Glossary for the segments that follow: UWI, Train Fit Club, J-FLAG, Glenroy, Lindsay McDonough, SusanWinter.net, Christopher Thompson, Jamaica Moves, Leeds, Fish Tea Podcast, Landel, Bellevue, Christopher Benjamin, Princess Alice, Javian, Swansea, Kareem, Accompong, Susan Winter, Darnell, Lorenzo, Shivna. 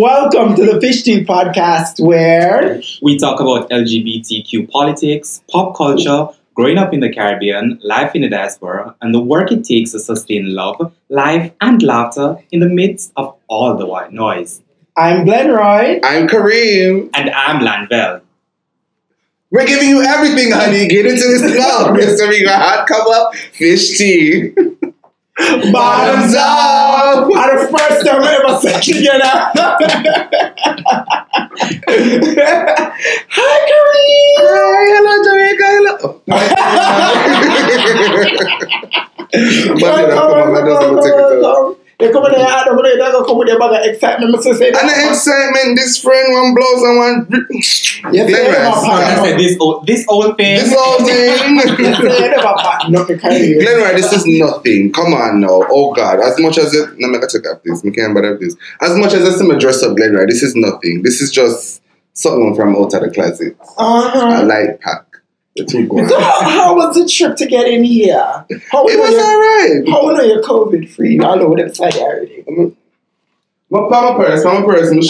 Welcome to the Fish Tea Podcast, where we talk about LGBTQ politics, pop culture, growing up in the Caribbean, life in the diaspora, and the work it takes to sustain love, life, and laughter in the midst of all the white noise. I'm Glenroy. I'm Kareem. And I'm Landel. We're giving you everything, honey. Get into this club. It's having a hot cup of fish tea. Bottoms up! I'm the first time I ever said Hi, Kareem! Hi, hello, Jamaica, hello! They come in there, I don't know, they're going to come with their bag of excitement. And the excitement, this friend, one blows and one... This whole thing. Glenroy, this is nothing. Come on now. Oh, God. As much as... No, I'm going to take up this. I can't bother this. As much as I see my dress up, Glenroy, this is nothing. This is just something from out of the closet. Uh-huh. A light pack. So how was the trip to get in here? It was alright. How are you COVID free? I know what it's like already. My parents. I'm going to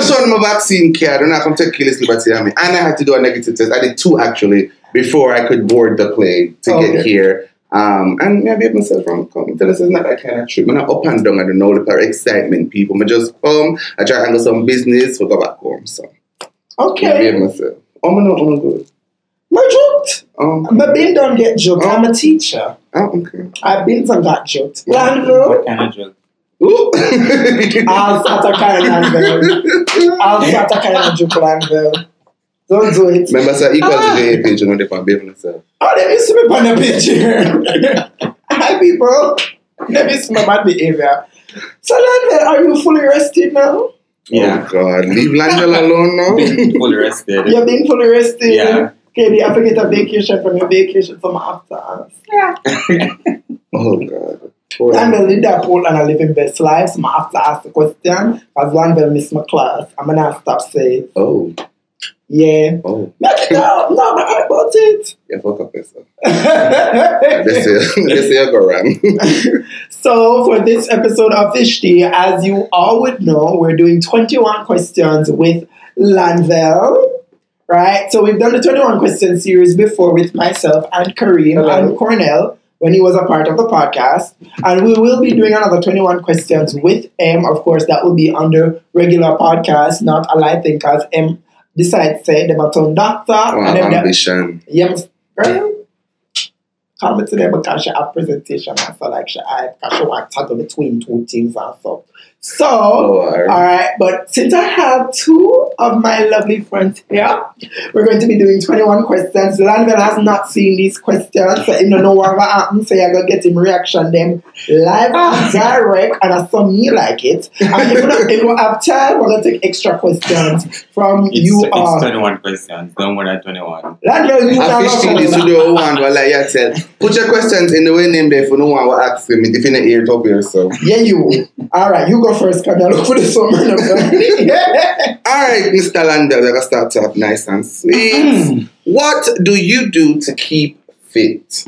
show them my vaccine card. They're not going to take this liberty on me. And I had to do a negative test. I did two actually before I could board the plane to get here. And I made myself from coming. So this is not that kind of trip. I'm not up and down. I don't know the excitement people. I just come. I try to handle some business. We'll go back home. So. Okay. I made myself. I'm not good. I joked. But been don't get joked. I'm a teacher. Oh, okay. I've been some got joked. Landel. What kind of joke? I'll start a kind of Landel. Don't do it. Remember, sir, equal to the page, you know, they can be myself. Oh, let me see me on the page here. Hi, people. Let me see my bad behavior. So, Landel, are you fully rested now? Yeah. Oh God, leave Landel alone now. Being fully rested. You're being fully rested. Yeah. Okay, you have to get a vacation from your vacation from after us. Yeah. Oh God. Landel in that pool and I live in best life, so I have to ask the question. Because Landel missed my class. I'm gonna stop saying. Oh. Yeah. Oh. Make it out. No, I'm not about it. Yeah, fuck up yourself. This year go around. So for this episode of Fish Tea, as you all would know, we're doing 21 questions with Landel. Right? So we've done the 21 question series before with myself and Kareem and Cornell when he was a part of the podcast. And we will be doing another 21 questions with M. Of course, that will be under regular podcast, not a live thing, because M decides say them a turn doctor and then ambition. Yes, girl. Come to them because she have presentation and so like she had because she want to toggle between two things and stuff. So alright, but since I have two of my lovely friends here, we're going to be doing 21 questions. Landel has not seen these questions, so you don't know what happened, so you're gonna get him reaction them live and direct and as some you like it. And if you have time, we're gonna take extra questions from you all. It's 21 questions, don't worry, 21. Landel, you have to one, but like you said, put your questions in the way name there for no one will ask him if you don't hear it up here, so. Yeah, you. Alright, you go first, because I look for the summer. Alright, Mr. Landel, we're going to start off nice and sweet. What do you do to keep fit?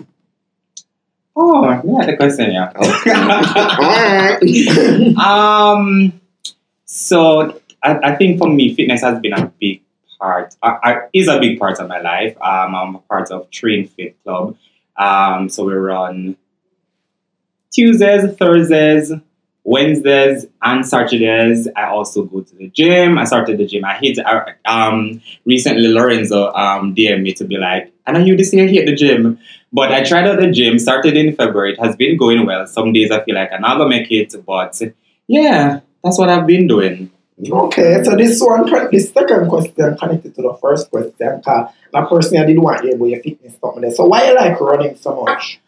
Oh, yeah, the question, yeah. Okay. Alright. So, I think for me, fitness has been a big part, is a big part of my life. I'm a part of Train Fit Club. So we run Tuesdays, Thursdays, Wednesdays, and Saturdays. I also go to the gym. I started the gym. Recently Lorenzo DM'd me to be like, I know you this year here at the gym. But I tried out the gym, started in February. It has been going well. Some days I feel like I'm not gonna make it, but yeah, that's what I've been doing. Okay, so this second question connected to the first question, because my person I didn't want to hear your fitness company. So why you like running so much?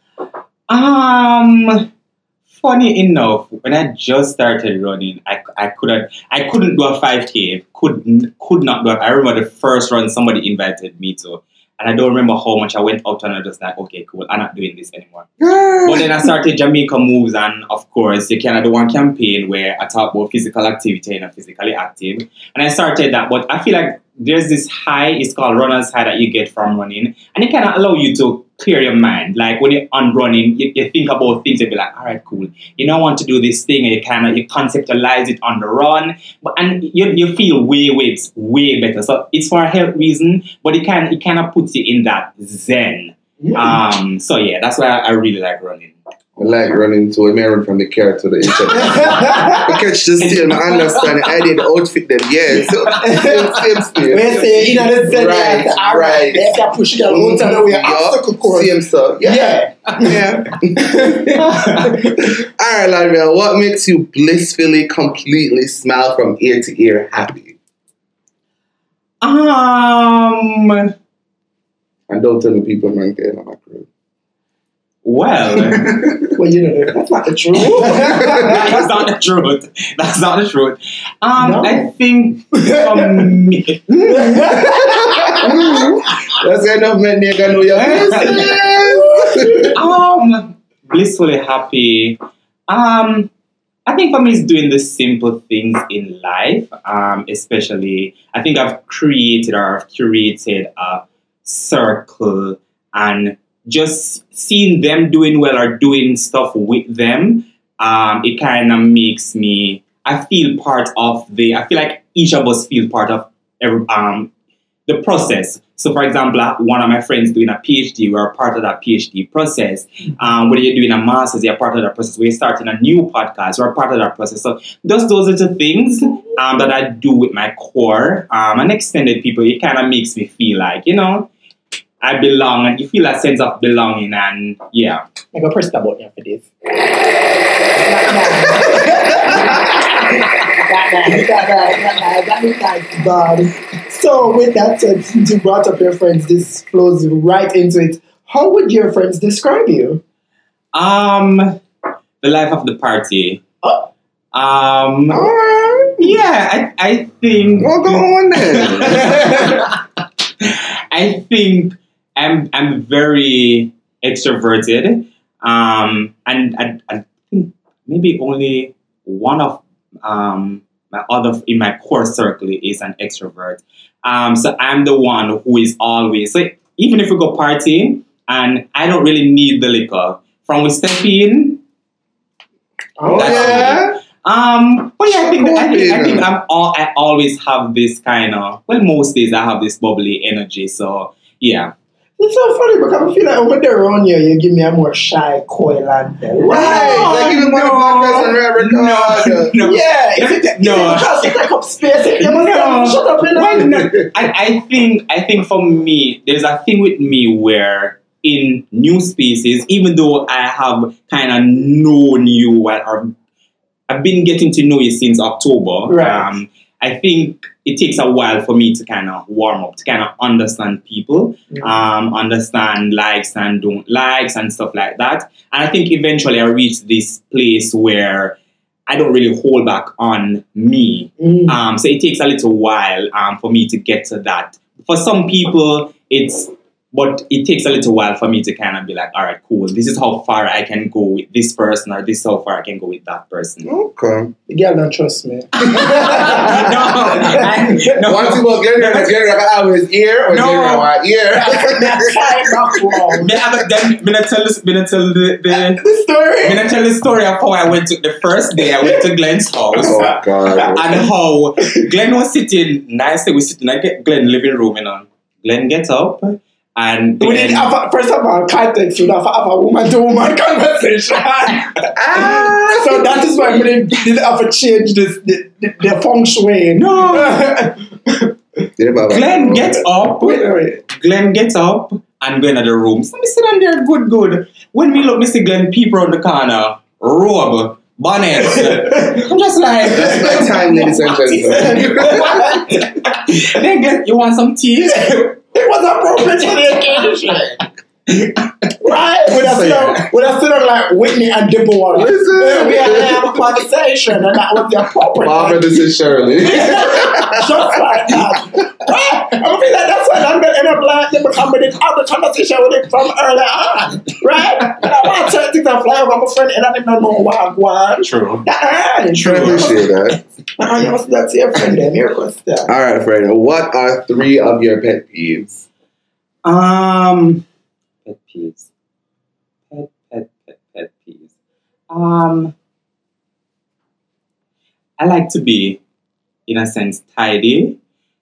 Funny enough, when I just started running, I couldn't do a 5K. Could not do it. I remember the first run somebody invited me to. And I don't remember how much I went out and I was just like, okay, cool, I'm not doing this anymore. But then I started Jamaica Moves, and of course, you can do one campaign where I talk about physical activity and I'm physically active. And I started that, but I feel like there's this high, it's called runner's high, that you get from running, and it kind of allow you to clear your mind. Like when you're on running, you think about things, you'll be like, all right, cool. You know, I want to do this thing, and you kind of, you conceptualize it on the run, and you feel way better. So it's for a health reason, but it kind of puts you in that zen. So yeah, that's why I really like running. I like running too. I may run from the car to the internet. I can't just see and understand. I did outfit them, yeah. So same. We're saying, you know, the zen, right. They can push the road and we are obstacle course. Same stuff, yeah. Yeah. All right, Landel, what makes you blissfully, completely smile from ear to ear happy? And don't tell the people, man, they're not my crew. Well, well, you know, that's not the truth. That's not the truth. That's not the truth. No. I think that's enough, man. You can know your business. Blissfully happy. I think for me, it's doing the simple things in life. Especially, I think I've created or curated a circle and. Just seeing them doing well or doing stuff with them, it kind of makes me, I feel like each of us feel part of every, the process. So for example, one of my friends doing a PhD, we're part of that PhD process. Whether you're doing a master's, you're part of that process. We're starting a new podcast, we're part of that process. So those are the things that I do with my core and extended people. It kind of makes me feel like, you know, I belong, and you feel a sense of belonging, and yeah. I got pressed about you for this. That So with that said, since you brought up your friends, this flows right into it. How would your friends describe you? The life of the party. Oh. Yeah, I think. Well, go on then. I think. I'm very extroverted, and I think maybe only one of my other in my core circle is an extrovert. So I'm the one who is always. So even if we go partying, and I don't really need the liquor from we step in. Oh yeah. Me. But yeah, I think I always have this kind of. Well, most days I have this bubbly energy. So yeah. It's so funny because I feel like when they're on you, you give me a more shy, coy Landel. Right! No, like even more podcast on America. No. Yeah, is it because you take up space? Shut up, Landel. I think for me, there's a thing with me where in new spaces, even though I have kind of known you, or I've been getting to know you since October. Right. I think it takes a while for me to kind of warm up, to kind of understand people, understand likes and don't likes and stuff like that. And I think eventually I reached this place where I don't really hold back on me. So it takes a little while for me to get to that. For some people, but it takes a little while for me to kind of be like, all right, cool. This is how far I can go with this person, or this is how far I can go with that person. Okay. The girl don't trust me. No. Once you go get her, I was here, or get her, I here. I'm going to tell the story of how I went to, the first day I went to Glenn's house. Oh, God. And how Glenn was sitting nicely. We sitting in Glenn's living room, you know. Glenn gets up. And we didn't have first of all context. We have a woman-to-woman conversation. So that is why we didn't have to change the feng shui. No. Glenn gets up and go into the room. So we sit down there, good. When we look, we see Glenn peep around the corner, robe, bonnet. I'm just like, that's my time, ladies and gentlemen. Then Glenn, you want some tea? It was appropriate for the occasion. Right? Would have stood like Whitney and Dipperwater. We had to have a conversation, and that was the appropriate. Barbara, this is Shirley. Just like that. Right? I feel like that's why I'm going to end up like them because we didn't have the conversation with it from earlier on, right? And I want certain things to fly over my friend and I didn't know why I'm going. True. True. I appreciate that. You must not see your friend then. Here goes that. All right, Fredo. What are three of your pet peeves? Pet peeves. Pet peeves. I like to be, in a sense, tidy.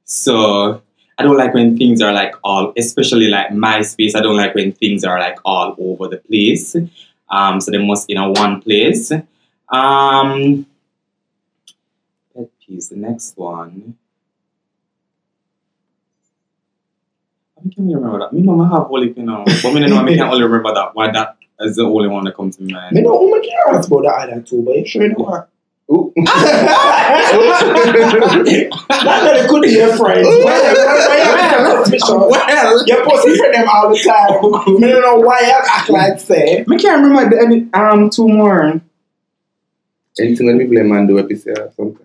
So I don't like when things are like all, especially like my space. I don't like when things are like all over the place. So they must in one place. Pet peeves. The next one. I can't remember that. Me know I have only, but me know I can only remember that. Why that is the only one that comes to mind. Me know who care about that either too, but you sure you know what? Ooh. That could be your friends. Well, you're posting for them all the time. I don't know why I act like say. I can't remember any two more. Anything let me blame man do episode or something.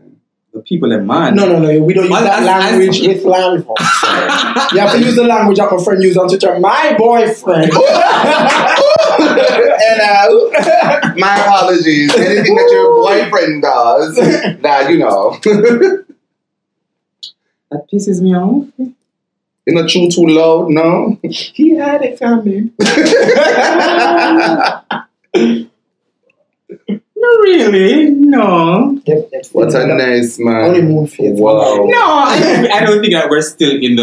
The people in man. No, we don't use that language. It's language. You have to use the language that my friend used on Twitter. My boyfriend. And my apologies. Anything that your boyfriend does, that you know, that pisses me off. You're not true too loud, no. He had it coming. Not really, no. What a nice man. Honeymoon phase. Wow. No, I don't think we're still in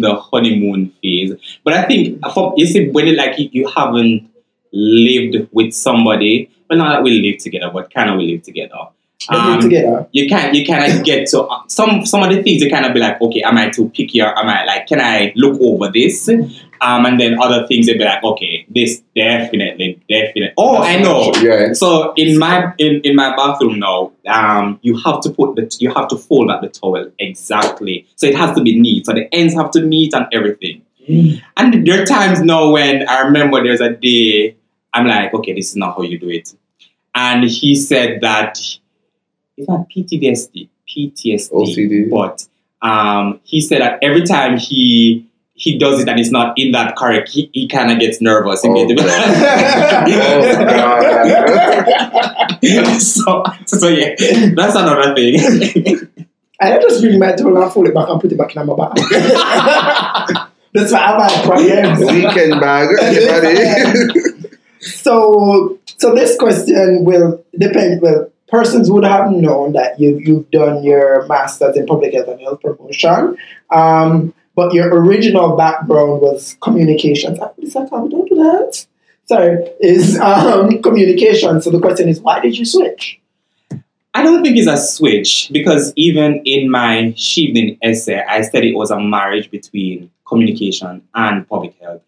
the honeymoon phase. But I think you see when it, like you haven't lived with somebody, but not that we live together, but kind of we live together. You kind of get to some of the things. You kind of be like, okay, am I too picky or am I like, can I look over this? And then other things they'd be like, okay, this definitely. Oh, I know. Yeah. So in my bathroom now, you have to fold up the towel exactly. So it has to be neat. So the ends have to meet and everything. Mm. And there are times now when I remember there's a day I'm like, okay, this is not how you do it. And he said that it's not PTSD, OCD. But he said that every time he does it and it's not in that correct, he kind of gets nervous. So yeah, that's another thing. I just bring my towel and fold it back and put it back in my bag. That's why I've had problems. Weekend bag, everybody. So this question will depend. Well, persons would have known that you've done your master's in public health and health promotion, but your original background was communications. Don't do that. Sorry, is communication. So the question is, why did you switch? I don't think it's a switch because even in my Shivna essay, I said it was a marriage between communication and public health.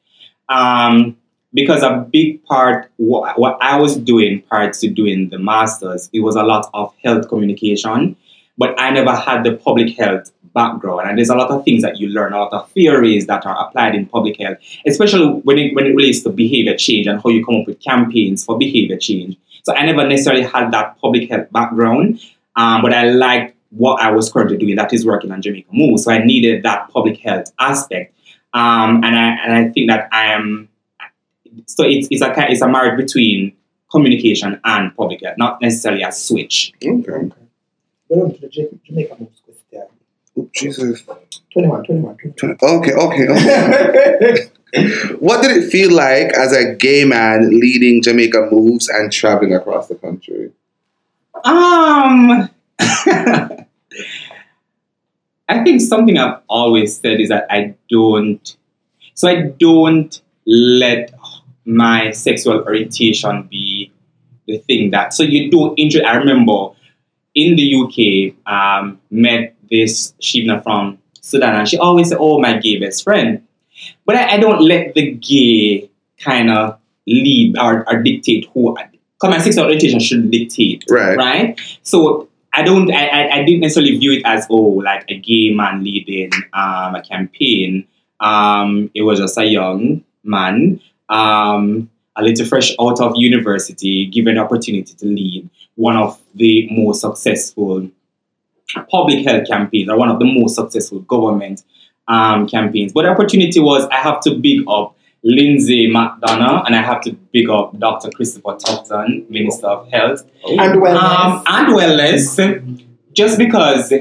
Because a big part, what I was doing prior to doing the master's, it was a lot of health communication, but I never had the public health background. And there's a lot of things that you learn, a lot of theories that are applied in public health, especially when it relates to behavior change and how you come up with campaigns for behavior change. So I never necessarily had that public health background, but I liked what I was currently doing, that is working on Jamaica Moves. So I needed that public health aspect. And I think that I am... So it's a marriage between communication and public health, not necessarily a switch. Okay. Go on to the Jamaica Moves question. Oh, Jesus. 21. Okay. What did it feel like as a gay man leading Jamaica Moves and traveling across the country? I think something I've always said is that I don't let my sexual orientation be the thing that... So you don't... I remember in the UK, met this Shivna from Sudan, and she always said, oh, my gay best friend. But I don't let the gay kind of lead or dictate who... Because my sexual orientation shouldn't dictate, right? So... I didn't necessarily view it as, like a gay man leading a campaign. It was just a young man, a little fresh out of university, given the opportunity to lead one of the most successful public health campaigns or one of the most successful government campaigns. But the opportunity was, I have to big up Lindsay McDonough, and I have to big up Dr. Christopher Thompson, Minister of Health and Wellness. Just because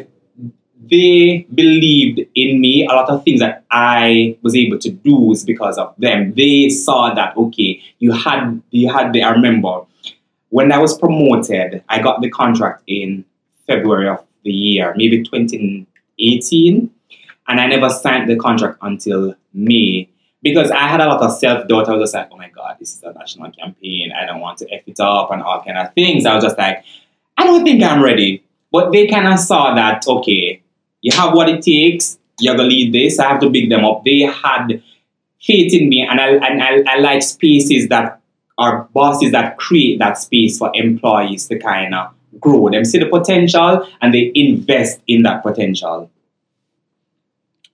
they believed in me. A lot of things that I was able to do was because of them. They saw that, okay, you had the, I remember when I was promoted, I got the contract in February of the year, maybe 2018, and I never signed the contract until May. Because I had a lot of self-doubt. I was just like, oh my God, this is a national campaign. I don't want to F it up and all kind of things. I was just like, I don't think I'm ready. But they kind of saw that, okay, you have what it takes. You're going to lead this. I have to big them up. They had faith in me. And I like spaces that are bosses that create that space for employees to kind of grow. They see the potential and they invest in that potential.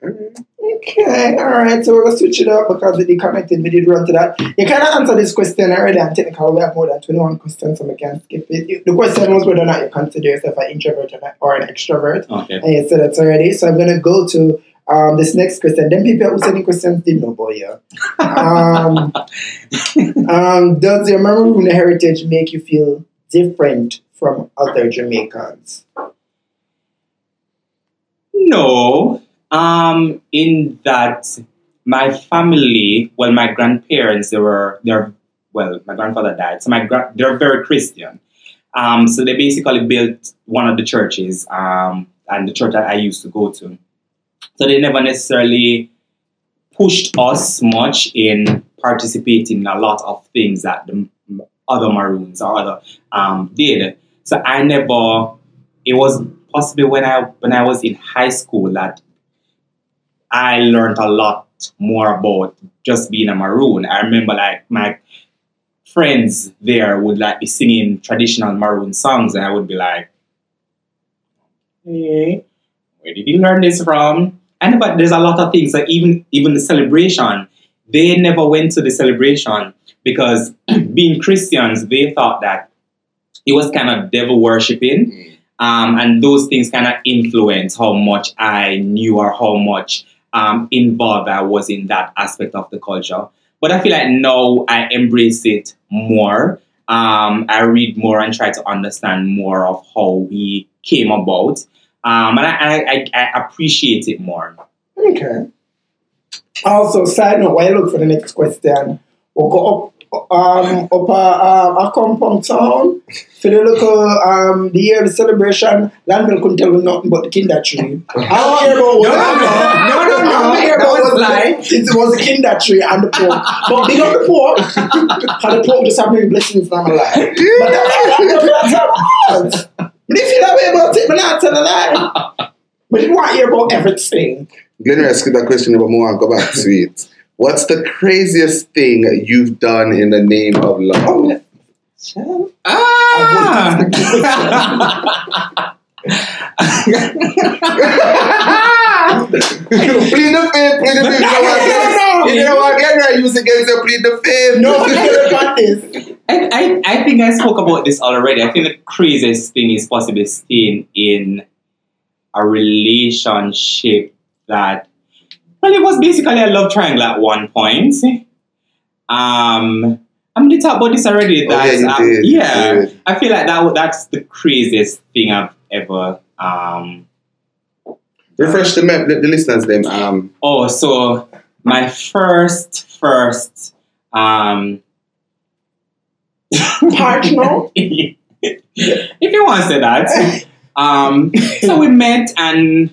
Okay, all right. So we're going to switch it up because we did connected. We did run to that. You kind of answered this question already. I'm technical. We have more than 21 questions, so we can't skip it. The question was whether or not you consider yourself an introvert or an extrovert. Okay. And you said that already. So I'm going to go to this next question. Then people who said the questions didn't know about you. Does your Maroon heritage make you feel different from other Jamaicans? No. In that my family, well, my grandparents, my grandfather died, so they're very Christian. So they basically built one of the churches, and the church that I used to go to. So they never necessarily pushed us much in participating in a lot of things that the other Maroons or other did. So I never. It was possibly when I was in high school that I learned a lot more about just being a Maroon. I remember like my friends there would like be singing traditional Maroon songs and I would be like, hey, where did you learn this from? And but there's a lot of things, like even the celebration, they never went to the celebration because being Christians, they thought that it was kind of devil worshipping. And those things kind of influence how much I knew or how much involved I was in that aspect of the culture. But I feel like now I embrace it more. I read more and try to understand more of how we came about. And I appreciate it more. Okay. Also, side note, while I look for the next question, we'll go up a Accompong town for the local the year of the celebration. Landel couldn't tell me nothing but the kinder tree. I don't hear about it was the kinder tree and the pork. But big up the pork, and the pork just have been blessings from my life. But that's not bad. But if you don't hear about it, we're not telling a lie. But you want to hear about everything. Glenroy, ask you that question about more and go back to it. What's the craziest thing you've done in the name of love? Plead the fifth, plead the fifth. You know what? I used to get to plead the fifth. No, you got this. I think I spoke about this already. I think the craziest thing is possibly staying in a relationship that. Well, it was basically a love triangle at one point. I'm going to talk about this already. Did. I feel like that's the craziest thing I've ever... Refresh the listeners then. So my first partner? If you want to say that. So we met and,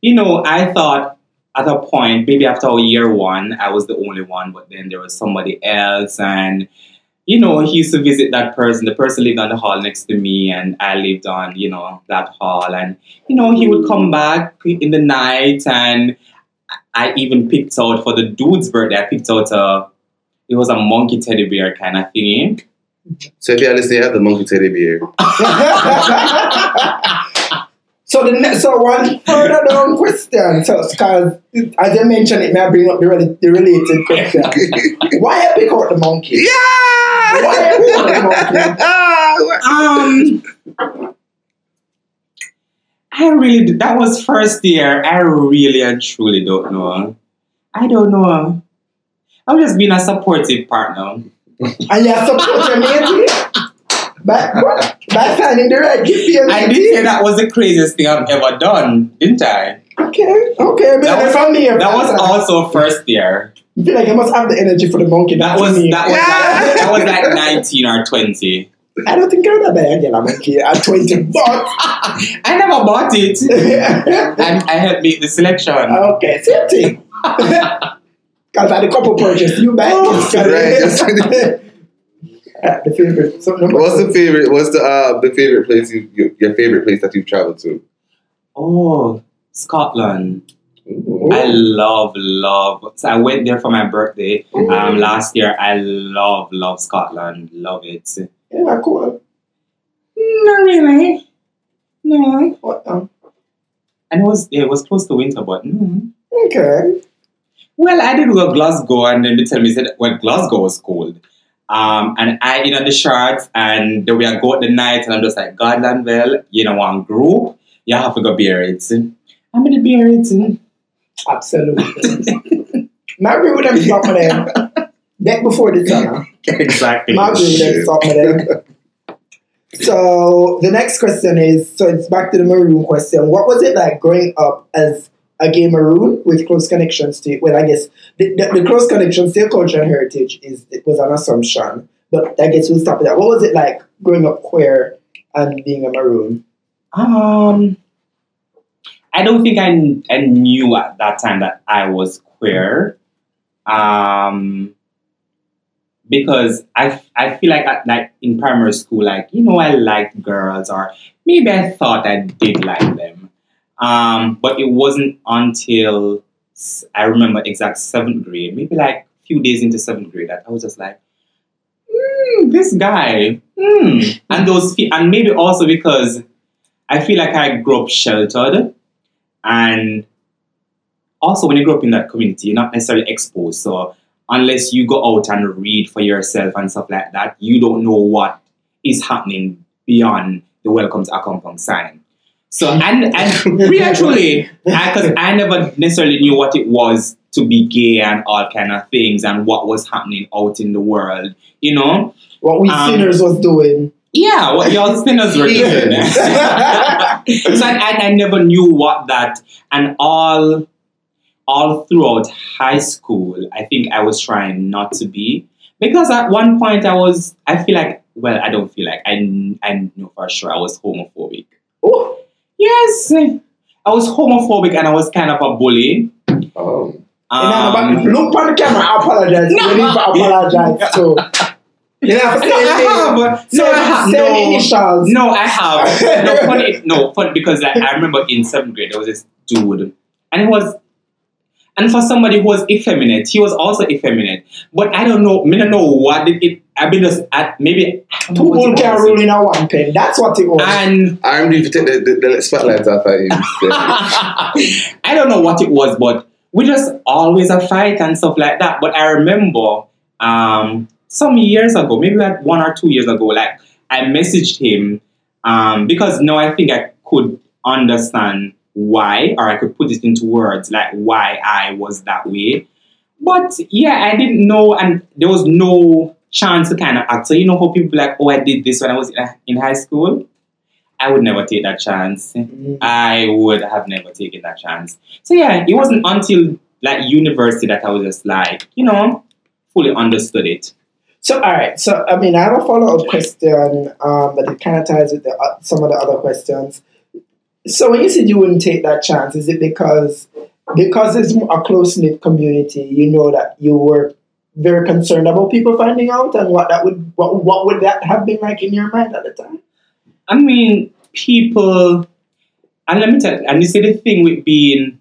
you know, I thought, at a point, maybe after year one, I was the only one, but then there was somebody else. And, you know, he used to visit that person. The person lived on the hall next to me, and I lived on, you know, that hall. And, you know, he would come back in the night, and I even picked out, for the dude's birthday, I picked out it was a monkey teddy bear kind of thing. So if you're listening, you have the monkey teddy bear. So the next one further down question, because as I mentioned, it may bring up the related question. Why I pick out the monkey? Yeah. Why I pick out the monkey? That was first year. I really and truly don't know. I don't know. I've just been a supportive partner. And you have supported me by finding the right GPA. I did say that was the craziest thing I've ever done, didn't I? Okay. That was also first year. I feel like I must have the energy for the monkey. That was like 19 or 20. I don't think I would have been a monkey at 20, but I never bought it. And I helped make the selection. Okay, same thing. Because I had a couple purchases. You back. Right. The favorite. What's the favorite place? Your favorite place that you've traveled to? Oh, Scotland. Ooh. I love. So I went there for my birthday last year. I love Scotland. Love it. Yeah, cool. Not really. No. And it was close to winter, but no. Okay. Well, I did go to Glasgow, and then they tell me Glasgow was cold. And I the shirts, and then we are going the night, and I'm just like, God, Landel, one group, you have to go beer it. I'm going to beer it. Absolutely. Marry with them stop them. Back before the summer. Exactly. Marry with them stop them. So the next question is, it's back to the Maroon question. What was it like growing up as a gay Maroon with close connections to, well, I guess the close connections to culture and heritage was an assumption, but I guess we'll stop at that. What was it like growing up queer and being a Maroon? I don't think I knew at that time that I was queer, because I feel like in primary school, I liked girls, or maybe I thought I did like them. But it wasn't until I remember exact 7th grade, maybe like a few days into 7th grade, that I was just like, this guy, and maybe also because I feel like I grew up sheltered, and also when you grow up in that community, you're not necessarily exposed, so unless you go out and read for yourself and stuff like that, you don't know what is happening beyond the welcome to Accompong sign. So, and really actually, because I never necessarily knew what it was to be gay and all kind of things and what was happening out in the world, What we sinners was doing. Yeah, what y'all sinners were doing. So I never knew what that, and all throughout high school, I think I was trying not to be, because at one point I know for sure I was homophobic. Oh. Yes, I was homophobic and I was kind of a bully. Oh. Look on the camera, I apologize. No. You need to apologize too. I have. Funny, because I remember in 7th grade, there was this dude. And for somebody who was effeminate, he was also effeminate. But I don't know. I don't know what it. I've been just at maybe two can roll in a one pen. That's what it was. And I'm going to take the spotlight off of you. I don't know what it was, but we just always a fight and stuff like that. But I remember some years ago, maybe like 1 or 2 years ago, like I messaged him because now I think I could understand why, or I could put it into words, like why I was that way. But yeah, I didn't know, and there was no chance to kind of act. So you know how people like, oh, I did this when I was in high school? I would never take that chance. Mm-hmm. I would have never taken that chance. So yeah, it wasn't until like university that I was just like, fully understood it. So all right, so I mean, I have a follow-up question, but it kind of ties with some of the other questions. So when you said you wouldn't take that chance, is it because it's a close-knit community, you know that you were very concerned about people finding out, and what would that have been like in your mind at the time? I mean, people, and let me tell you, and you see the thing with being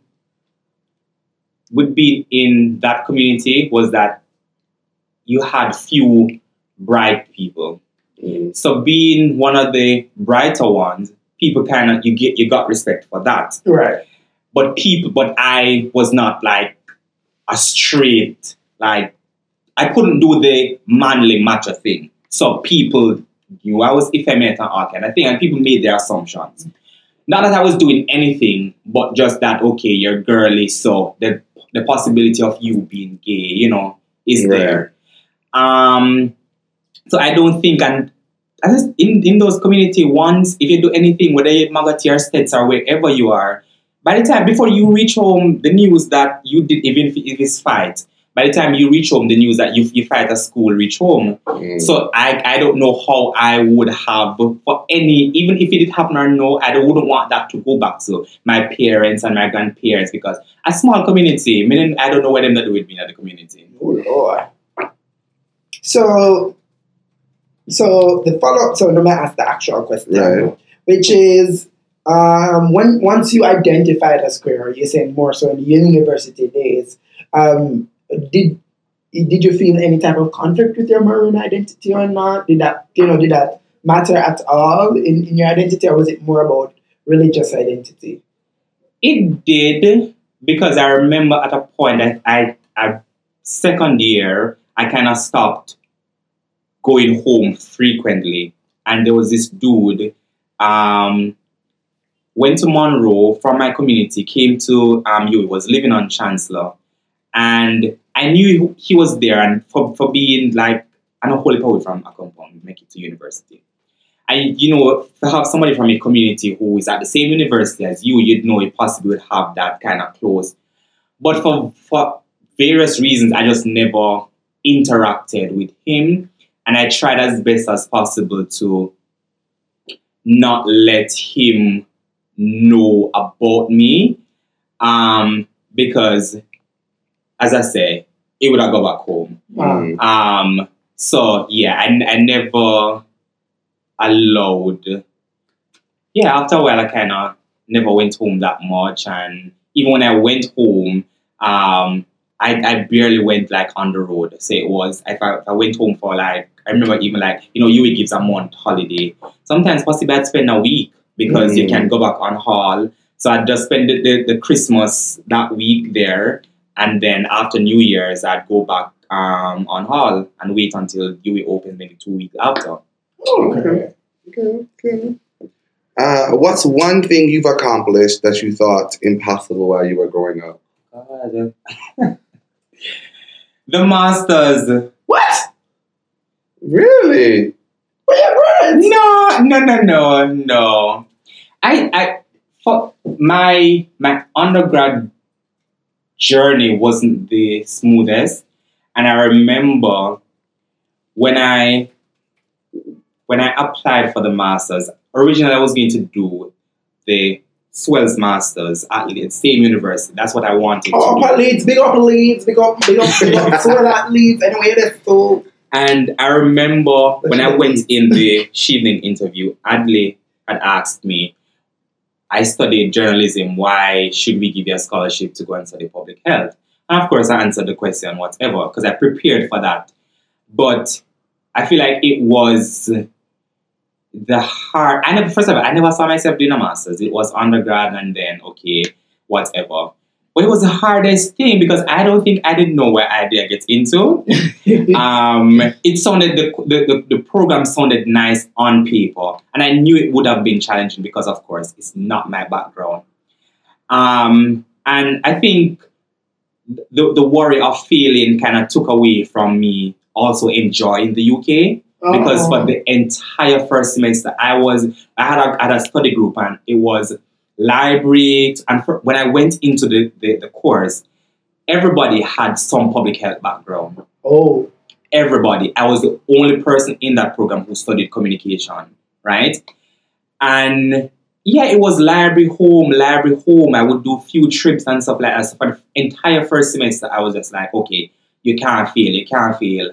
in that community was that you had few bright people. Mm. So being one of the brighter ones, people got respect for that. Right. But I was not like a straight, like I couldn't do the manly macho thing. So people knew I was effeminate and all kind of thing, and people made their assumptions. Not that I was doing anything, but just that, okay, you're girly, so the possibility of you being gay, you know, is there. So I don't think, and I just, in those community, once, if you do anything, whether you're Magotty or Stets or wherever you are, by the time, before you reach home, the news that you did, even if it's fight, by the time you reach home, the news that you fight at school, reach home. Mm. So I don't know how I would have, for any, even if it did happen or no, I wouldn't want that to go back to my parents and my grandparents, because a small community, meaning I don't know what them that do with me in the community. Oh, Lord. So the follow-up, so let me ask the actual question, right, which is, when once you identified as queer, you're saying more so in university days, did you feel any type of conflict with your maroon identity or not? Did that matter at all in your identity, or was it more about religious identity? It did, because I remember at a point that I second year, I kind of stopped going home frequently, and there was this dude, went to Monroe from my community, came to UWI, was living on Chancellor, and I knew he was there, and for being like, I know holy power from Accompong, make it to university. And you know, to have somebody from a community who is at the same university as you, you'd know you possibly would have that kind of close. But for various reasons, I just never interacted with him, and I tried as best as possible to not let him know about me, because, as I say, it would have go back home. Mm. So yeah, I never allowed. Yeah, after a while, I kind of never went home that much, and even when I went home, I barely went like on the road. So it was, if I went home for like, I remember even like, you know, UWI gives a month holiday. Sometimes possibly I'd spend a week, because you can go back on hall. So I'd just spend the Christmas that week there. And then after New Year's, I'd go back on hall and wait until UWI opens maybe 2 weeks after. Oh, okay. What's one thing you've accomplished that you thought impossible while you were growing up? The masters. What? Really? No. My undergrad journey wasn't the smoothest, and I remember when I applied for the masters, originally I was going to do the Swells Masters at Leeds, same university. That's what I wanted to do. Oh, Leeds, big up Leeds, Swell at Leeds, anyway, that's so. And I remember when I went in the Shivna interview, Adley had asked me, I studied journalism, why should we give you a scholarship to go and study public health? And of course I answered the question, whatever, because I prepared for that. But I feel like it was the hard... I never saw myself doing a master's. It was undergrad and then, okay, whatever. But it was the hardest thing, because I don't think I didn't know where I did get into. It sounded, the program sounded nice on paper, and I knew it would have been challenging because, of course, it's not my background. And I think the worry of failing kind of took away from me also enjoying the UK, because for the entire first semester, I had a study group, and it was library, and when I went into the course, everybody had some public health background. Oh, everybody! I was the only person in that program who studied communication, right? And yeah, it was library home. I would do few trips and stuff like that. So for the entire first semester, I was just like, okay, you can't fail.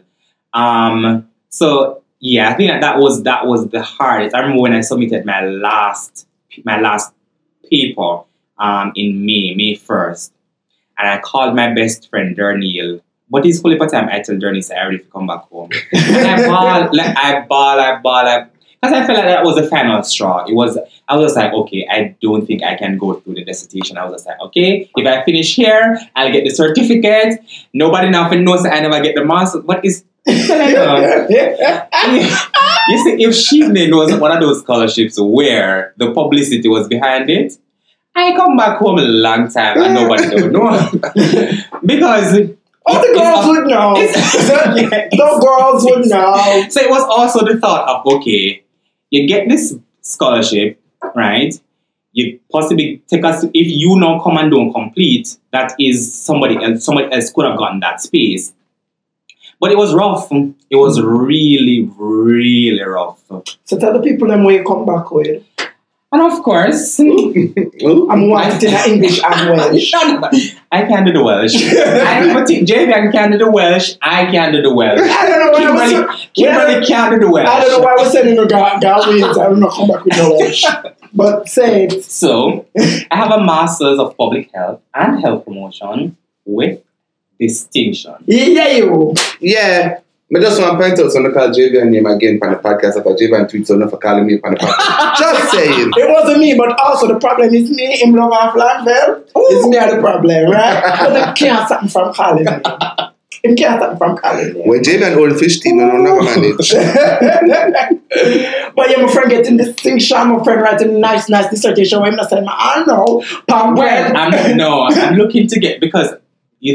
So yeah, I think that was the hardest. I remember when I submitted my last paper in May 1st, and I called my best friend Darnell, but it's holy time I tell Darnell, so I already come back home. I bawled, because I felt like that was the final straw. I was just like, okay, I don't think I can go through the dissertation. I was just like, okay, if I finish here, I'll get the certificate. Nobody now knows that I never get the master. But it's You see, if Shivna was one of those scholarships where the publicity was behind it, I come back home a long time and nobody would know. Because... all the girls would know. The girls would know. So it was also the thought of, okay, you get this scholarship, right? You possibly take us, if you now come and don't complete, that is somebody else could have gotten that space. But it was rough. It was really, really rough. So tell the people them where you come back with. And of course, I'm wanting the English and Welsh. I can do the Welsh. JB can do the Welsh. I can do the Welsh. I don't know why Kimberly can do the Welsh. I don't know why I was sending the Galwayans. I don't know come back with the Welsh. But say it. So, I have a Master's of Public Health and Health Promotion with distinction. Yeah, you. Yeah. I just want to point out something called Javian name again for the podcast after Javian tweets on for calling me for the podcast. Just saying. It wasn't me, but also the problem is me in love of Landel. It's me the problem, right? Because I can't something from calling me. It can't something from calling me. When Javian old fish team, I don't know how to manage. But yeah, my friend getting distinction, my friend writing nice dissertation where I'm not saying, I don't know. I'm looking to get, because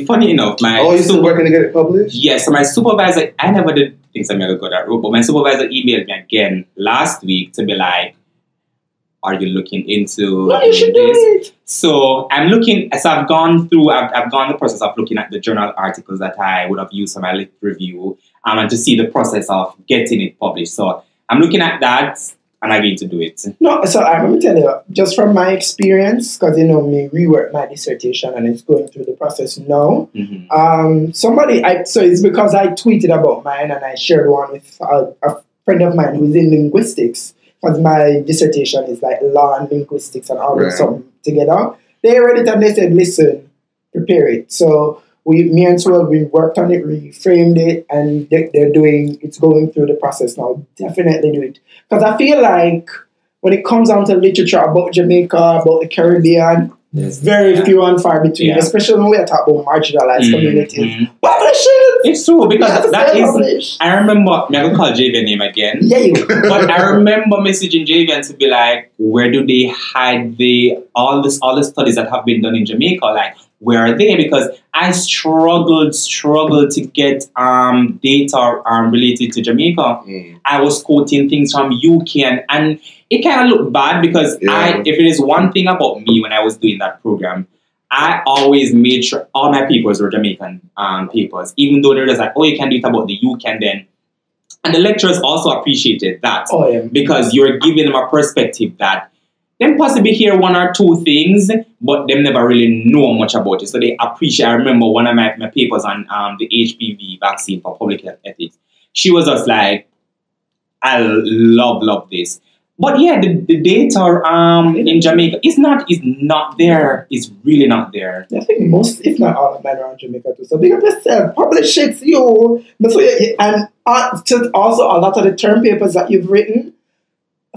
funny enough, my... Oh, you're still working to get it published? Yes, so my supervisor... I never did things I'm going to go that route, but my supervisor emailed me again last week to be like, are you looking into... Well, you should do it. So, I'm looking... So, I've gone through... I've gone the process of looking at the journal articles that I would have used for my lit review and to see the process of getting it published. So, I'm looking at that and I'm going to do it. No, so let me tell you, just from my experience, because you know me, rework my dissertation and it's going through the process now. Mm-hmm. So it's because I tweeted about mine and I shared one with a friend of mine who's in linguistics, because my dissertation is like law and linguistics and all of something together. They read it and they said, listen, prepare it. So me and Swell, we worked on it, reframed it, and it's going through the process now. Definitely do it. Because I feel like when it comes down to literature about Jamaica, about the Caribbean, yes, very few and far between, especially when we talk about marginalized communities. Mm-hmm. Publish it! It's true, because that is... Publish. I remember... I'm going to call Javian name again. Yeah, you But I remember messaging Javian to be like, where do they hide all the studies that have been done in Jamaica? Like, where are they? Because I struggled to get data related to Jamaica. Mm. I was quoting things from UK and it kind of looked bad because if it is one thing about me when I was doing that program, I always made sure all my papers were Jamaican papers, even though they're just like, oh, you can do it about the UK and then. And the lecturers also appreciated that because you're giving them a perspective that them possibly hear one or two things, but them never really know much about it. So they appreciate. I remember one of my papers on the HPV vaccine for public health ethics. She was just like, I love this. But yeah, the data in Jamaica is not there. It's really not there. I think most, if not all, of men are in Jamaica too. So big up yourself, publish it, you. And also a lot of the term papers that you've written,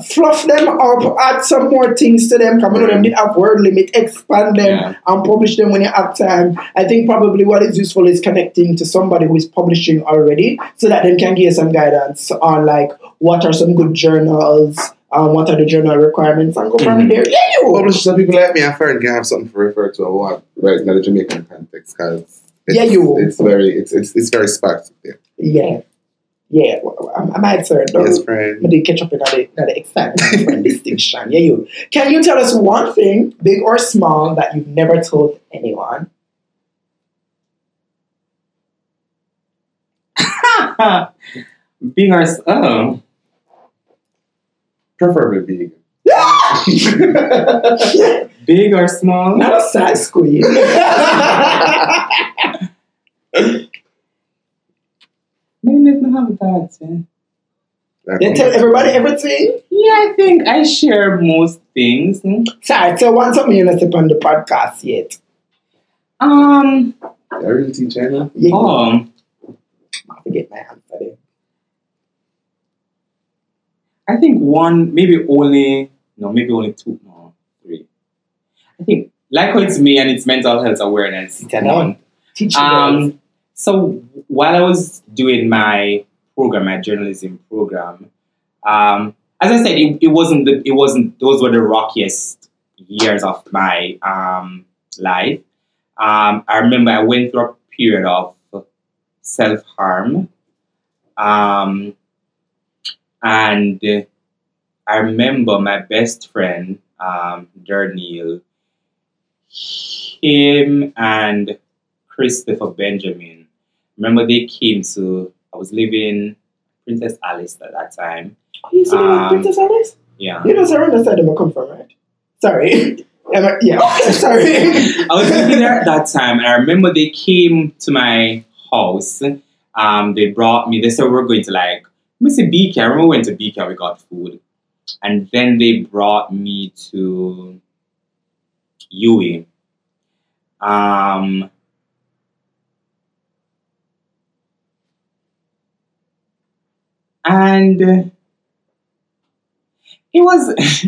fluff them up, add some more things to them, come on, them did have word limit, expand them and publish them when you have time. I think probably what is useful is connecting to somebody who is publishing already so that they can give some guidance on like what are some good journals, what are the journal requirements, and go from there. Yeah, you publish some people like me. I feel like I have something to refer to a lot right now the Jamaican context because it's very sparse. Yeah. Yeah, I'm answered. Yes, friend. But they catch up in the excitement distinction. Yeah, you. Can you tell us one thing, big or small, that you've never told anyone? Big or small? Preferably big. Big or small? Not a sad squeeze. They tell everybody everything? Yeah, I think I share most things. Sorry, so what's something you're not on the podcast yet? I really teach China. Yeah. Oh. I forget my answer there. I think maybe only two, no, three. I think, like how it's me and it's mental health awareness. Teach So while I was doing my program, my journalism program, as I said, those were the rockiest years of my life. I remember I went through a period of self-harm. And I remember my best friend, Darnell, him and Christopher Benjamin. Remember they came to, I was living Princess Alice at that time. Are you living Princess Alice? Yeah. You know, so I understand where I come from, right? Sorry. Sorry. I was living there at that time, and I remember they came to my house. They brought me, they said we're going to like, let me say BK. I remember we went to BK and we got food. And then they brought me to UWI. And it was,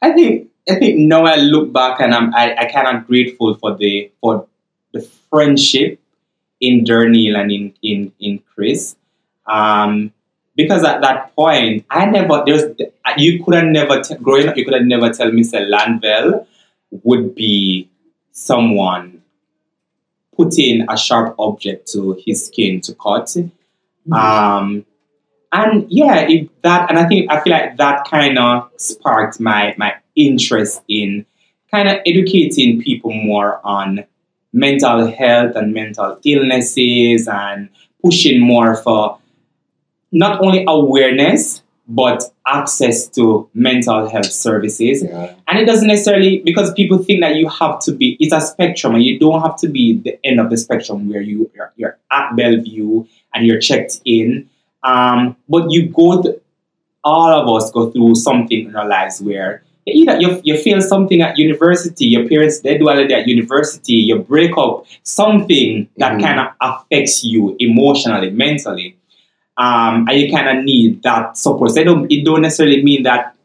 I think now I look back and I kind of grateful for the friendship in Darnell and in Chris, because at that point you could have never tell me say Landel would be someone putting a sharp object to his skin to cut. Mm-hmm. And yeah, I feel like that kind of sparked my interest in kind of educating people more on mental health and mental illnesses and pushing more for not only awareness, but access to mental health services. Yeah. And it doesn't necessarily, because people think that you have to be, it's a spectrum and you don't have to be the end of the spectrum where you're at Bellevue and you're checked in. But all of us go through something in our lives where either you feel something at university, your parents dead at university, you break up, something that kind of affects you emotionally, mentally. And you kind of need that support. So it don't necessarily mean that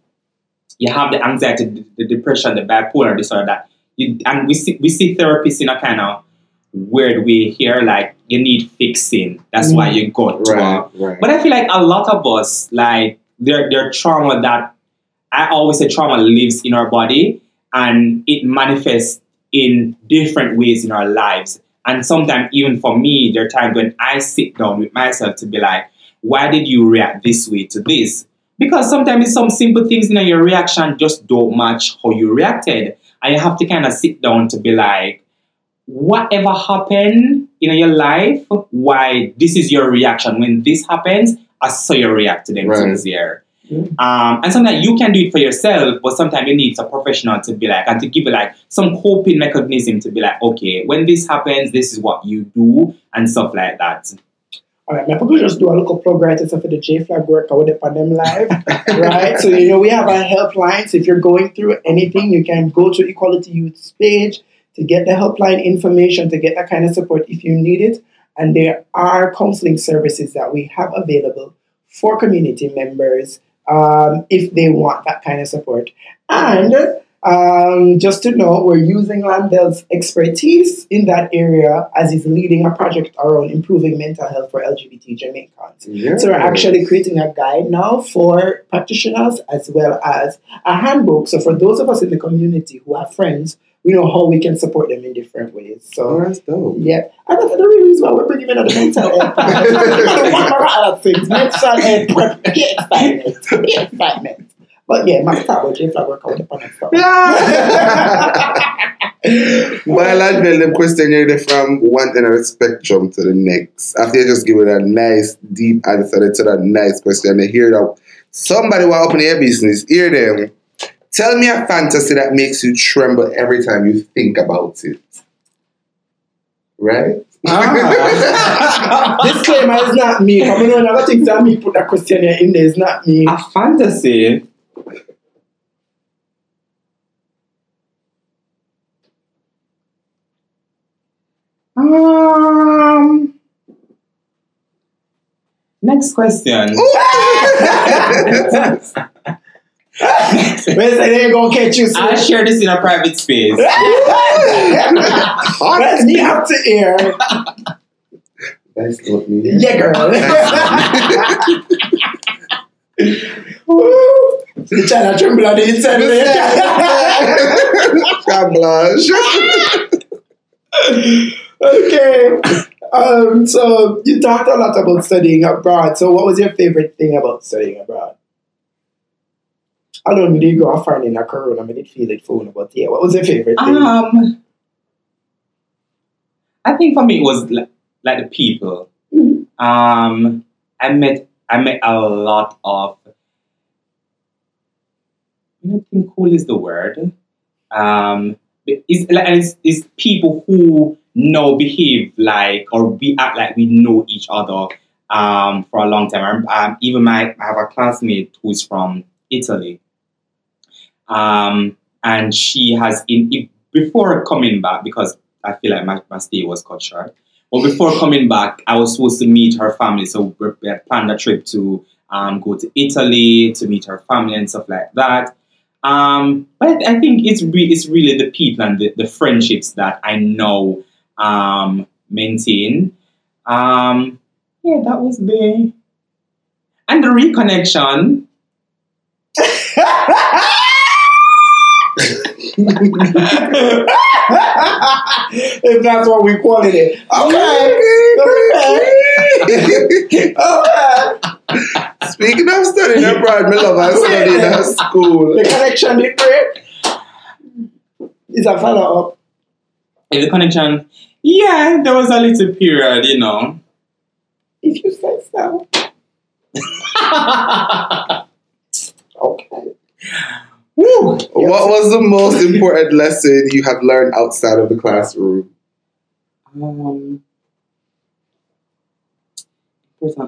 you have the anxiety, the depression, the bipolar disorder. We see therapists in a kind of weird way here, like you need fixing. That's why you go to right. But I feel like a lot of us, like their trauma that I always say trauma lives in our body and it manifests in different ways in our lives. And sometimes even for me, there are times when I sit down with myself to be like, why did you react this way to this? Because sometimes it's some simple things, your reaction just don't match how you reacted. And you have to kind of sit down to be like, whatever happened in your life, why this is your reaction. When this happens, I saw you react to them this year. Mm-hmm. And sometimes you can do it for yourself, but sometimes you need a professional to be like, and to give you like some coping mechanism to be like, okay, when this happens, this is what you do and stuff like that. All right, I probably just do a little plug right for the J-FLAG work. I would have them live, right? So, we have a helpline. So if you're going through anything, you can go to Equality Youth's page to get the helpline information, to get that kind of support if you need it. And there are counseling services that we have available for community members if they want that kind of support. And just to know, we're using Landel's expertise in that area as he's leading a project around improving mental health for LGBT Jamaicans. Yes. So we're actually creating a guide now for practitioners as well as a handbook. So for those of us in the community who are friends, we know how we can support them in different ways. So that's dope. Yeah. And that's the reason why we're bringing in other mental health. Excitement. But yeah, my thought was J-FLAG work out upon itself. While I tell them question you're from one end of the spectrum to the next. After you just give it a nice deep answer to that nice question, they hear that somebody will open their business, hear them. Tell me a fantasy that makes you tremble every time you think about it. Right? Disclaimer, it's not me. I mean, another thing that me put that question in there, it's not me. A fantasy? Next question. They gonna catch you soon. I'll share this in a private space. Let me up to air. That's what me. Yeah, girl. The child tremble on the inside. God blush. Okay. So you talked a lot about studying abroad. So what was your favorite thing about studying abroad? I don't really go and find in a corona, I mean, it feel like phone about here. What was your favorite thing? I think for me it was like the people. Mm-hmm. I met a lot of, I don't think cool is the word. It's people who behave like, or we act like we know each other for a long time. Even I have a classmate who's from Italy, and she has before coming back, because I feel like my stay was cut short. But before coming back, I was supposed to meet her family, so we had planned a trip to go to Italy to meet her family and stuff like that. But I think it's really the people and the friendships that I now maintain. That was the and the reconnection. If that's what we call it. Okay. Okay. Speaking of studying abroad, I love I studied at school. The connection is great. Is a follow up. Is the connection? Yeah, there was a little period, you know. If you say so. Okay. Woo. What was the most important lesson you have learned outside of the classroom? Important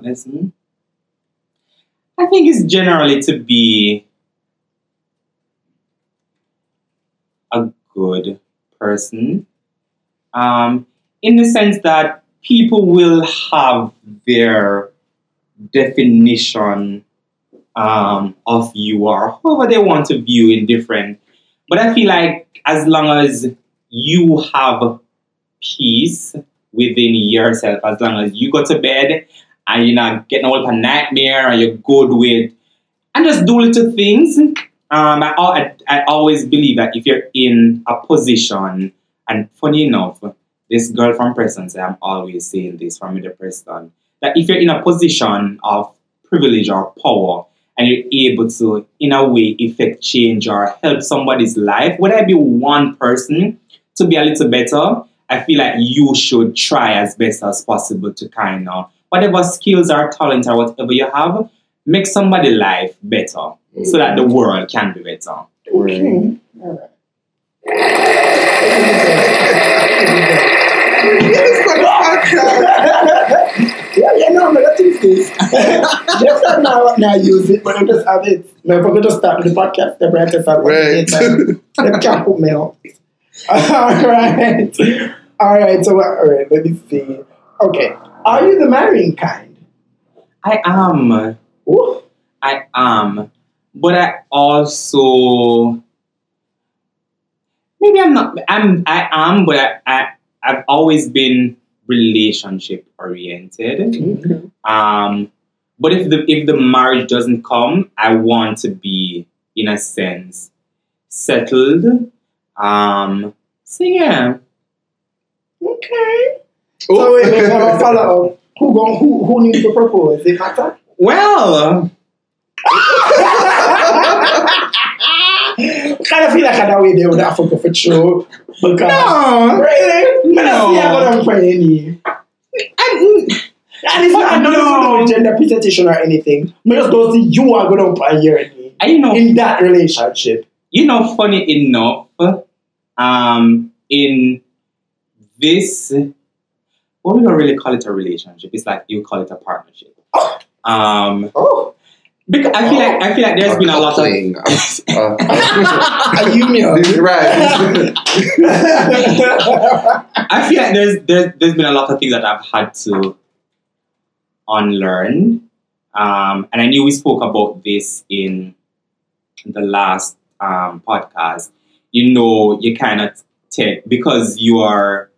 lesson? I think it's generally to be a good person, in the sense that people will have their definition of you or whoever they want to view in different. But I feel like as long as you have peace within yourself, as long as you go to bed and you're not getting all up a nightmare and you're good with, and just do little things. I always believe that if you're in a position, and funny enough, this girl from Preston, I'm always saying this from the Preston, that if you're in a position of privilege or power, and you're able to, in a way, effect change or help somebody's life, whether it be one person to be a little better, I feel like you should try as best as possible to kind of, whatever skills or talent or whatever you have, make somebody's life better, mm-hmm. so that the world can be better. Okay. Mm-hmm. All right. Yeah, no, but I think this. Just that now I use it, but I just have it. Now, if I'm going to start with the podcast, the brand is out. Right. Can't put me out. All right. So, all right, let me see. Okay. Are you the marrying kind? I am. Ooh. I am. But I also... Maybe I'm not... I've always been... relationship oriented, mm-hmm. But if the marriage doesn't come, I want to be, in a sense, settled. So yeah, okay. Ooh. So wait, we have a follow up. Who needs to propose? It matter? Well, kind of feel like that way they would have to for sure. Because no, really, no. I'm not any. And it's not no gender presentation or anything. I just don't see you are going to pay any. You know, in that relationship, you know, funny enough, in this, well, we don't really call it a relationship. It's like you call it a partnership. Oh. Because I feel like there's been a lot of I feel like there's been a lot of things that I've had to unlearn, and I knew we spoke about this in the last podcast. You know, you kind of take, because you are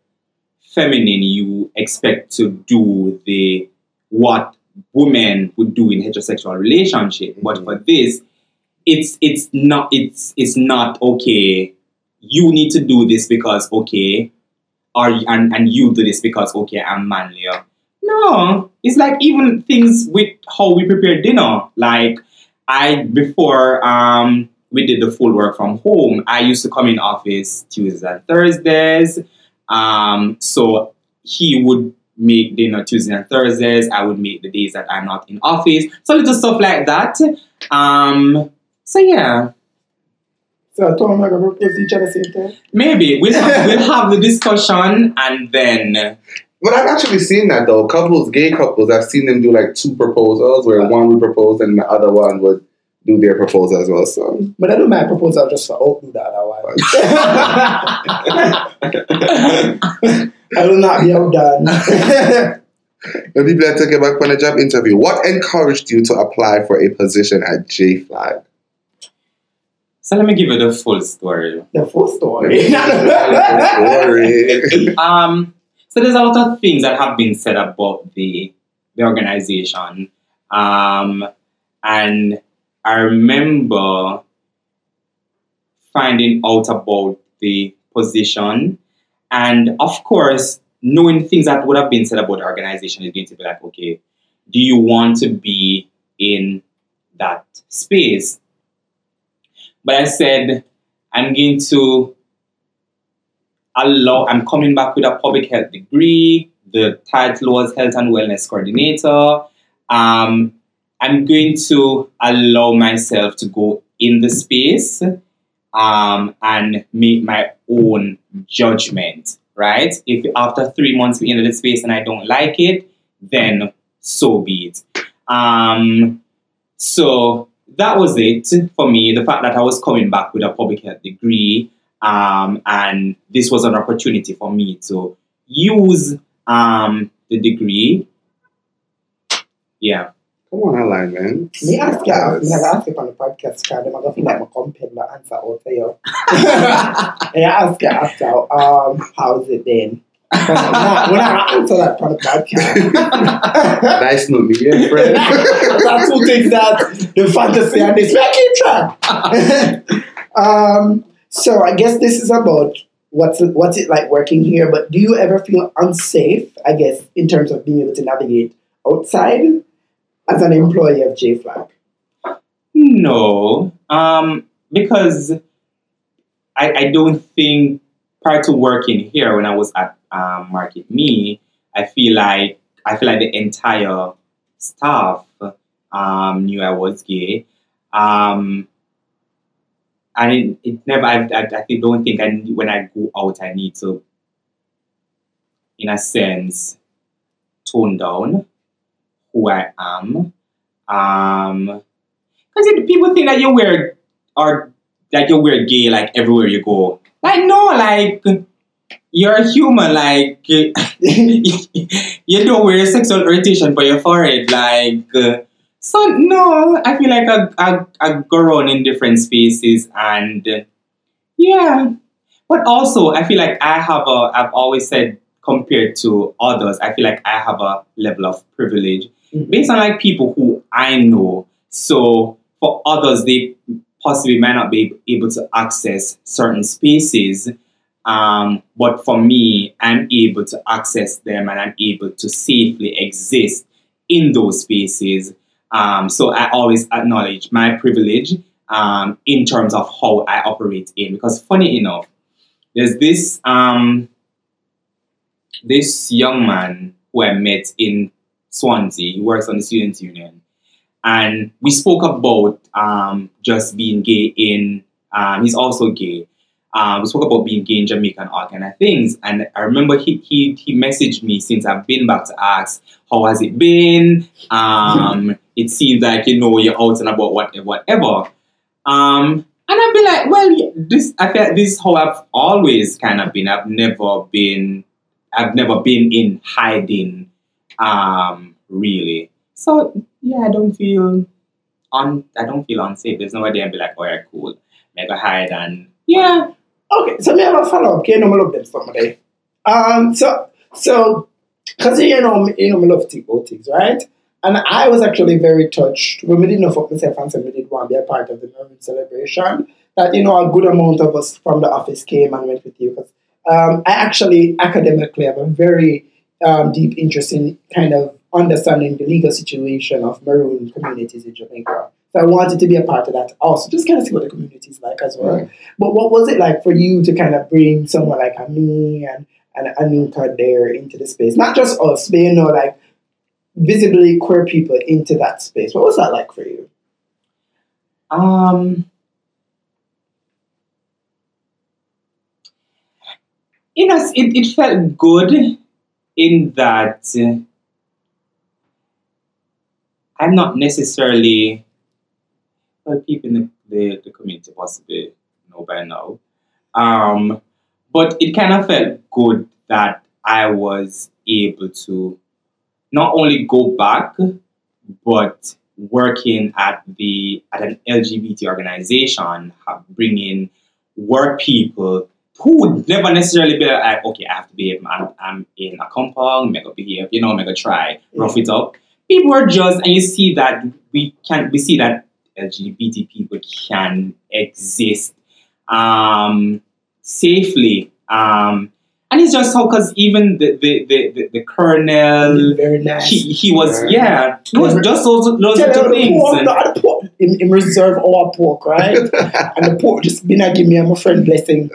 feminine you expect to do the what women would do in heterosexual relationship. Mm-hmm. But for this, it's not okay. You need to do this because okay, and you do this because okay, I'm manlier. No, it's like even things with how we prepare dinner. Like before we did the full work from home, I used to come in office Tuesdays and Thursdays. So he would make dinner Tuesdays and Thursdays. I would make the days that I'm not in office. So little stuff like that. So yeah. So I told him like I propose each other same time. Maybe we'll have the discussion and then. But I've actually seen that though. Couples, gay couples, I've seen them do like two proposals where one would propose and the other one would do their proposal as well. So, but I do my proposal just for open that otherwise. I will not be outdone. When people are taken back from a job interview, what encouraged you to apply for a position at J-FLAG? So let me give you the full story. The full story. So there's a lot of things that have been said about the organization. And I remember finding out about the position. And of course, knowing things that would have been said about the organization is going to be like, okay, do you want to be in that space? But I said, I'm coming back with a public health degree. The title was Health and Wellness Coordinator. I'm going to allow myself to go in the space and make my own judgment, right? If after 3 months we're in the space and I don't like it, then so be it. So that was it for me. The fact that I was coming back with a public health degree, and this was an opportunity for me to use the degree. Yeah. Come on, Alan, man. Me ask you, I ask you on the podcast, because I'm gonna feel like I'm compelled to answer all for you. I ask you, how's it then? When I answer that part of the podcast, that's not me, yeah, friend. That's who takes that the fantasy and this. I keep track. So I guess this is about what's it like working here, but do you ever feel unsafe, I guess, in terms of being able to navigate outside as an employee of J-FLAG? No, because I don't think prior to working here when I was at Market Me, I feel like the entire staff knew I was gay. And it never. I don't think when I go out, I need to, in a sense, tone down who I am. Because people think that you wear gay like everywhere you go. Like no, like you're a human. Like you don't wear sexual orientation for your forehead. Like. So, no, I feel like I go around in different spaces and, yeah. But also, I feel like I've always said, compared to others, I feel like I have a level of privilege based on, like, people who I know. So, for others, they possibly might not be able to access certain spaces. But for me, I'm able to access them and I'm able to safely exist in those spaces. So I always acknowledge my privilege in terms of how I operate in. Because funny enough, there's this young man who I met in Swansea. He works on the Students' Union. And we spoke about just being gay in... he's also gay. We spoke about being gay in Jamaica and all kind of things. And I remember he messaged me since I've been back to ask, how has it been? It seems like, you know, you're out and about whatever. And I'd be like, well, this is how I've always kind of been. I've never been in hiding, really. So yeah, I don't feel unsafe. There's nobody I'd be like, oh yeah, cool, never hide and yeah. Okay, so I have a follow up. Okay, no more of them somebody. So So, because you know, I love to go things, right? And I was actually very touched when we didn't know for myself and said we did want to be a part of the Mermaid celebration. That, you know, a good amount of us from the office came and went with you. Because I actually academically have a very deep interest in kind of understanding the legal situation of Maroon communities in Jamaica. So I wanted to be a part of that also, just kind of see what the community is like as well. Right. But what was it like for you to kind of bring someone like Ami and Anuka there into the space? Not just us, but, you know, like, visibly queer people into that space. What was that like for you? You know, it felt good in that I'm not necessarily, well, people in the community possibly know by now, but it kind of felt good that I was able to not only go back, but working at an LGBT organization, bringing work people who would never necessarily be like, okay, I have to behave. I'm in a compound, make a behave, you know, make a try, rough it up. People are just, and you see that we see that LGBT people can exist safely. And it's just so, because even the colonel, very nice. He was, yeah, it was just those little things. The pork in reserve, all pork, right? And the pork just been like, give me, I'm a friend, blessing.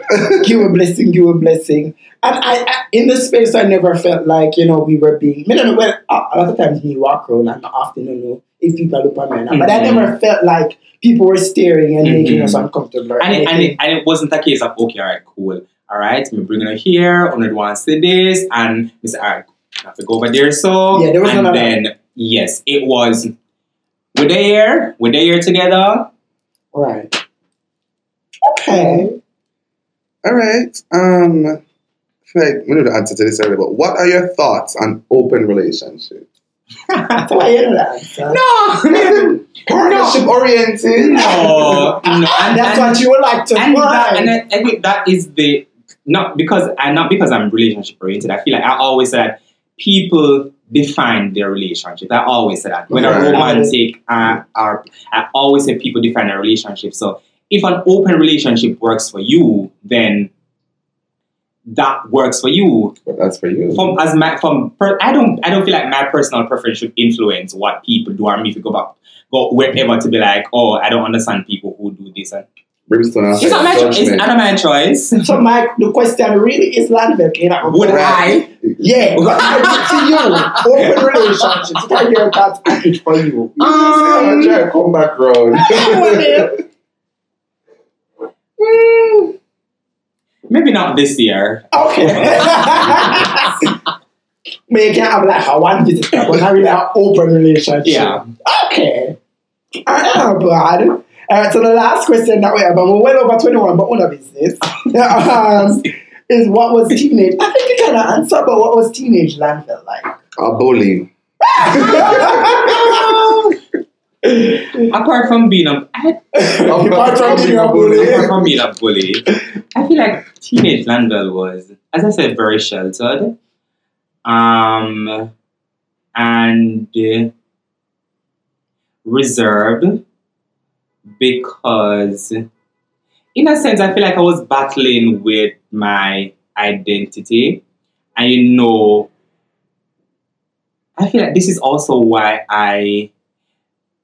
Give a blessing, give a blessing. And I in this space, I never felt like, you know, we were being, you know, well, a lot of times we walk around and often, you know, if people look at me, mm-hmm. But I never felt like people were staring and mm-hmm. making us uncomfortable. And it wasn't a case of, okay, all right, cool. All right, me bring her here. I don't want to say this, and we said, all right, I have to go over there. So yeah, there was and then one. Yes, it was. We're there together. All right. Okay. All right. We know the answer to this already, but what are your thoughts on open relationships? That's why you no, partnership oriented. No, and that's what you would like to find. And I think that is the. Not because I'm relationship oriented. I feel like I always say that people define their relationships. I always say that. Whether romantic or I always say people define their relationship. So if an open relationship works for you, then that works for you. But that's for you. I don't feel like my personal preference should influence what people do or me to go wherever to be like, oh, I don't understand people who do this and it's not my choice. It's not my choice. So, Mike, the question really is Landel. Would I? Yeah. To you, open relationships. What are your thoughts package for you? Come back round. Maybe not this year. Okay. But you can have like a one visit, but not really an open relationship. Yeah. Okay. I don't know, so the last question that we have, and we're well over 21, but all of it is is what was teenage? I think you kind of answered, but what was teenage Landel like? Bowling. Apart from being a bully, I feel like teenage Landel was, as I said, very sheltered. And reserved. Because, in a sense, I feel like I was battling with my identity. And, you know, I feel like this is also why I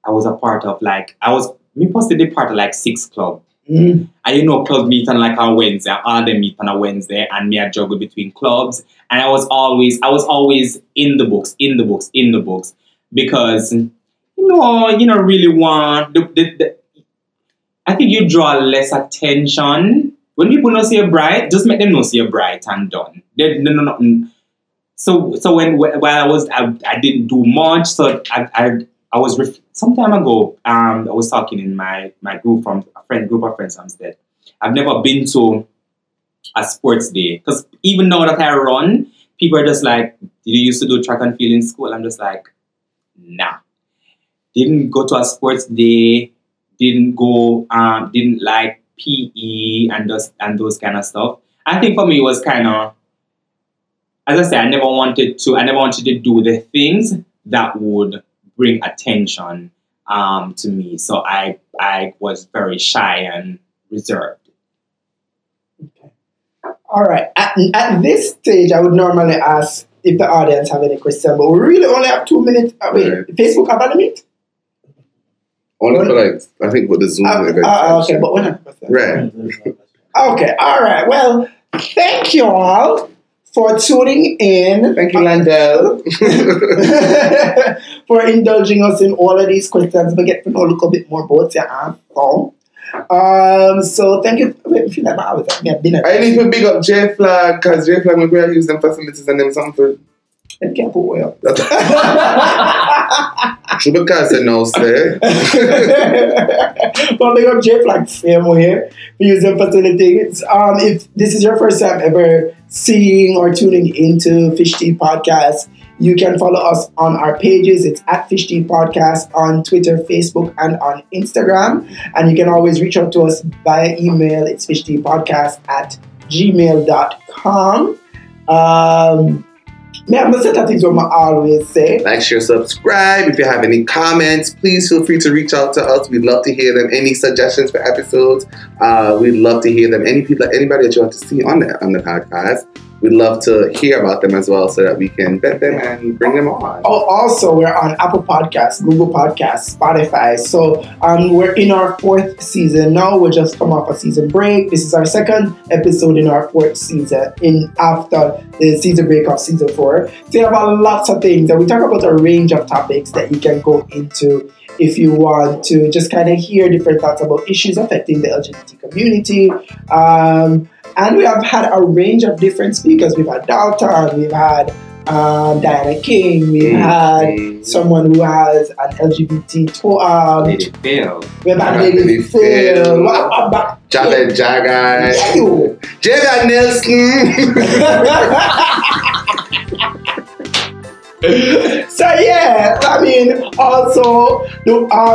was a part of, like, me possibly part of, like, 6 club. Mm. And, you know, club meet on, like, a Wednesday. All of them meet on a Wednesday. And me, I juggle between clubs. And I was always in the books. Because, you know, really want... I think you draw less attention. When people don't see you bright, just make them know see you bright and done. No. So while I didn't do much. So I was some time ago. I was talking in my group from a group of friends. I've never been to a sports day because even now that I run, people are just like, did you used to do track and field in school? I'm just like, nah. Didn't go to a sports day. Didn't like PE and those kind of stuff. I think for me it was kind of as I said, I never wanted to do the things that would bring attention to me. So I was very shy and reserved. Okay. All right. At this stage, I would normally ask if the audience have any question, but we really only have 2 minutes. Wait, Facebook have a limit? Only for I think with the Zoom. Okay, but 100%. Right. Okay, all right. Well, thank you all for tuning in. Thank you, Landel, for indulging us in all of these questions. We get to know a little bit more about your answer. So thank you. Wait, I feel like my hours at me dinner. I need to big up J-FLAG, because J-FLAG, we going to use them facilities and them something. And can't put way up. Should be cancer now, sir. But big up J-FLAG, same way, we use them facilities. If this is your first time ever seeing or tuning into Fish Tea Podcast, you can follow us on our pages. It's at Fish Tea Podcast on Twitter, Facebook, and on Instagram. And you can always reach out to us via email. It's fishteapodcast@gmail.com. Yeah, I'm certain things what I always say. Like, share, subscribe. If you have any comments, please feel free to reach out to us. We'd love to hear them. Any suggestions for episodes, we'd love to hear them. Any people, anybody that you want to see on the podcast, we'd love to hear about them as well, so that we can vet them and bring them on. Oh, also, we're on Apple Podcasts, Google Podcasts, Spotify. So we're in our 4th season now. We're just come off a season break. This is our 2nd episode in our 4th season, in after the season break of season 4. They have lots of things, and we talk about a range of topics that you can go into if you want to just kind of hear different thoughts about issues affecting the LGBT community. And we have had a range of different speakers. We've had Dalton, we've had Diana King, we've had someone who has an LGBT Lady Phil. We've had Lady Phil. Jared Jagai. Jared Nelson. So yeah, I mean, also,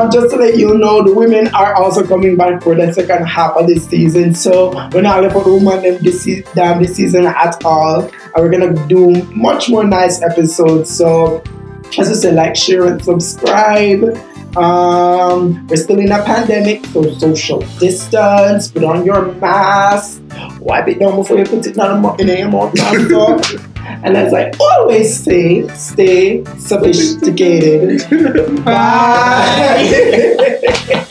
just to let you know, the women are also coming back for the 2nd half of this season. So we're not going to put women this season at all, and we're going to do much more nice episodes. So as I said, like, share, and subscribe. We're still in a pandemic, so social distance, put on your mask, wipe it down before you put it down in your mouth. And as I always say, stay sophisticated. Bye.